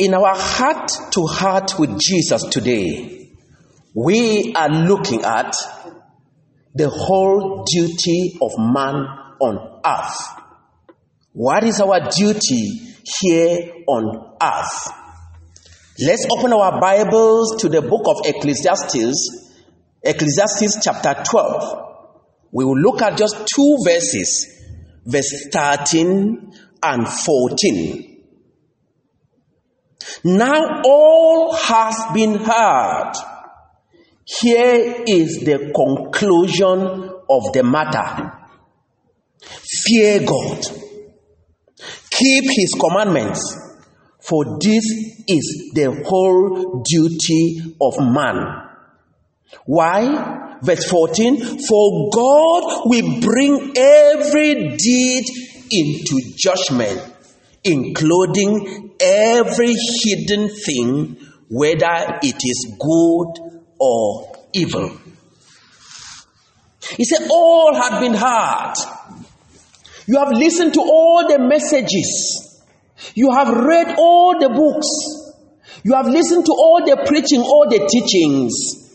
In our heart to heart with Jesus today, we are looking at the whole duty of man on earth. What is our duty here on earth? Let's open our Bibles to the book of Ecclesiastes, Ecclesiastes chapter 12. We will look at just two verses, verse 13 and 14. Now all has been heard. Here is the conclusion of the matter. Fear God. Keep His commandments, for this is the whole duty of man. Why? Verse 14, for God will bring every deed into judgment, including every hidden thing, whether it is good or evil. He said, all had been heard. You have listened to all the messages. You have read all the books. You have listened to all the preaching, all the teachings.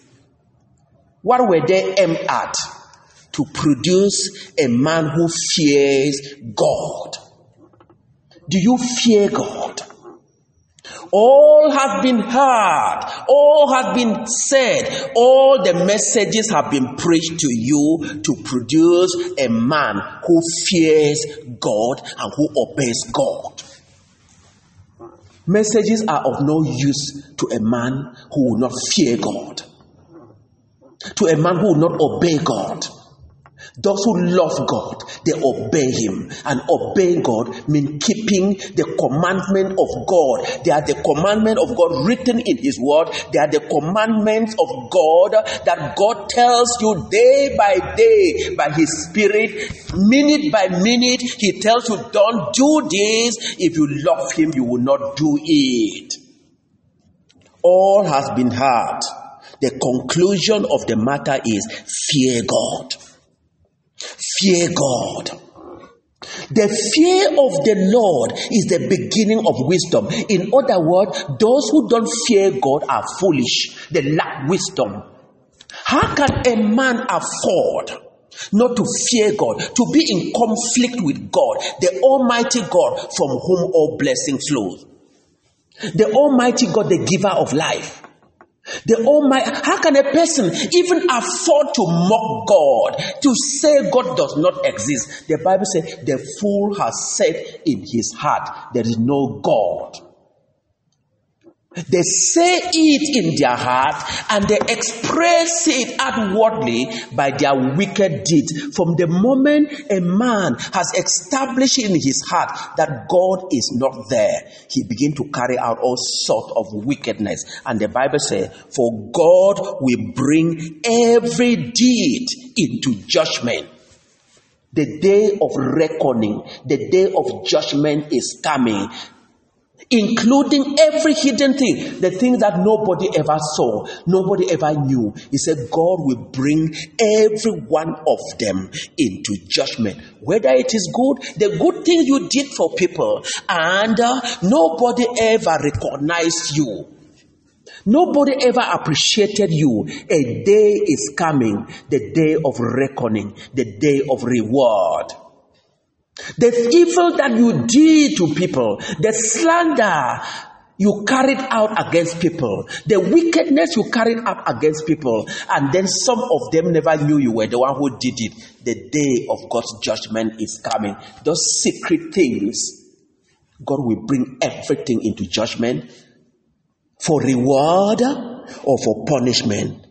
What were they aimed at? To produce a man who fears God. Do you fear God? All has been heard. All has been said. All the messages have been preached to you to produce a man who fears God and who obeys God. Messages are of no use to a man who will not fear God, to a man who will not obey God. Those who love God, they obey Him. And obeying God means keeping the commandment of God. They are the commandment of God written in His word. They are the commandments of God that God tells you day by day by His Spirit, minute by minute. He tells you, don't do this. If you love Him, you will not do it. All has been heard. The conclusion of the matter is fear God. Fear God. The fear of the Lord is the beginning of wisdom. In other words, those who don't fear God are foolish. They lack wisdom. How can a man afford not to fear God, to be in conflict with God, the Almighty God from whom all blessings flow? The Almighty God, the giver of life. How can a person even afford to mock God, to say God does not exist? The Bible says, the fool has said in his heart, there is no God. They say it in their heart and they express it outwardly by their wicked deeds. From the moment a man has established in his heart that God is not there, he begins to carry out all sorts of wickedness. And the Bible says, for God will bring every deed into judgment. The day of reckoning, the day of judgment is coming, including every hidden thing, the things that nobody ever saw, nobody ever knew. He said God will bring every one of them into judgment. Whether it is good, the good thing you did for people, and nobody ever recognized you. Nobody ever appreciated you. A day is coming, the day of reckoning, the day of reward. The evil that you did to people, the slander you carried out against people, the wickedness you carried up against people, and then some of them never knew you were the one who did it. The day of God's judgment is coming. Those secret things, God will bring everything into judgment for reward or for punishment.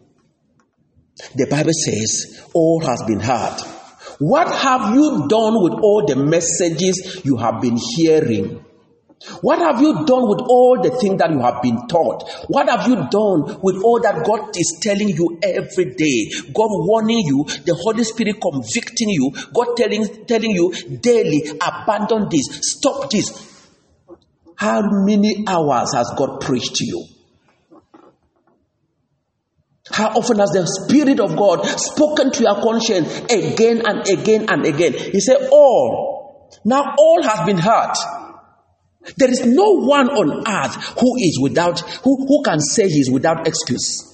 The Bible says, all has been heard. What have you done with all the messages you have been hearing? What have you done with all the things that you have been taught? What have you done with all that God is telling you every day? God warning you, the Holy Spirit convicting you, God telling you daily, abandon this, stop this. How many hours has God preached to you? How often has the Spirit of God spoken to your conscience again and again and again? He said, all. Now all has been heard. There is no one on earth who can say he is without excuse.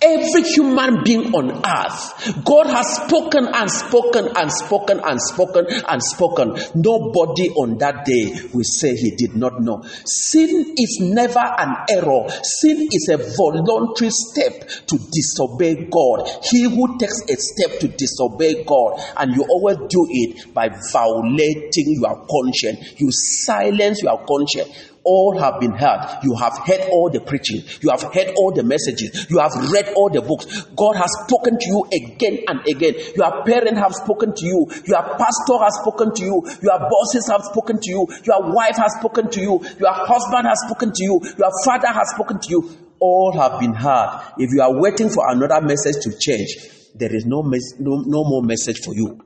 Every human being on earth, God has spoken and spoken and spoken and spoken and spoken. Nobody on that day will say he did not know. Sin is never an error. Sin is a voluntary step to disobey God. He who takes a step to disobey God, and you always do it by violating your conscience. You silence your conscience. All have been heard. You have heard all the preaching. You have heard all the messages. You have read all the books. God has spoken to you again and again. Your parents have spoken to you. Your pastor has spoken to you. Your bosses have spoken to you. Your wife has spoken to you. Your husband has spoken to you. Your father has spoken to you. All have been heard. If you are waiting for another message to change, there is no more message for you.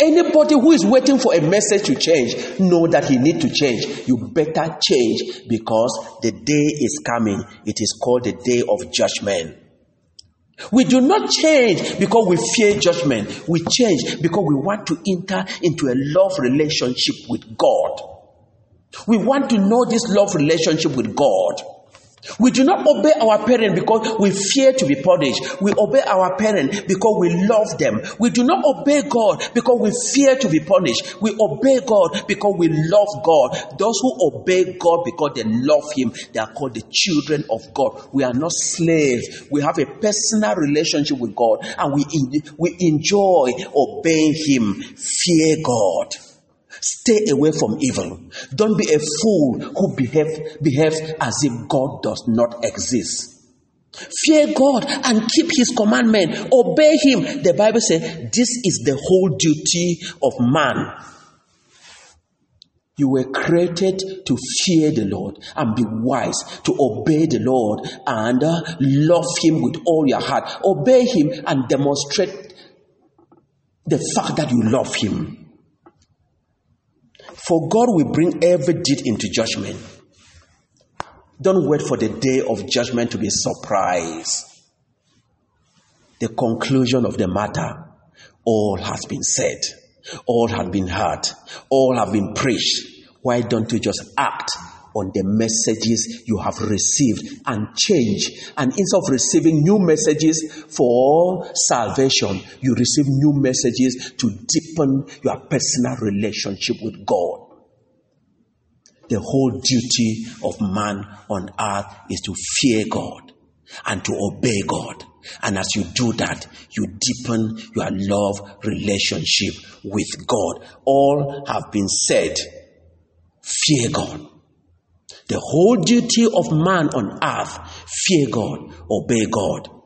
Anybody who is waiting for a message to change, know that he needs to change. You better change, because the day is coming. It is called the day of judgment. We do not change because we fear judgment. We change because we want to enter into a love relationship with God. We want to know this love relationship with God. We do not obey our parents because we fear to be punished. We obey our parents because we love them. We do not obey God because we fear to be punished. We obey God because we love God. Those who obey God because they love Him, they are called the children of God. We are not slaves. We have a personal relationship with God, and we enjoy obeying Him. Fear God. Stay away from evil. Don't be a fool who behaves as if God does not exist. Fear God and keep His commandment. Obey Him. The Bible says this is the whole duty of man. You were created to fear the Lord and be wise, to obey the Lord and love Him with all your heart. Obey Him and demonstrate the fact that you love Him. For God will bring every deed into judgment. Don't wait for the day of judgment to be surprised. The conclusion of the matter, all has been said, all has been heard, all have been preached. Why don't you just act on the messages you have received and change? And instead of receiving new messages for salvation, you receive new messages to deepen your personal relationship with God. The whole duty of man on earth is to fear God and to obey God. And as you do that, you deepen your love relationship with God. All have been said. Fear God. The whole duty of man on earth, fear God, obey God.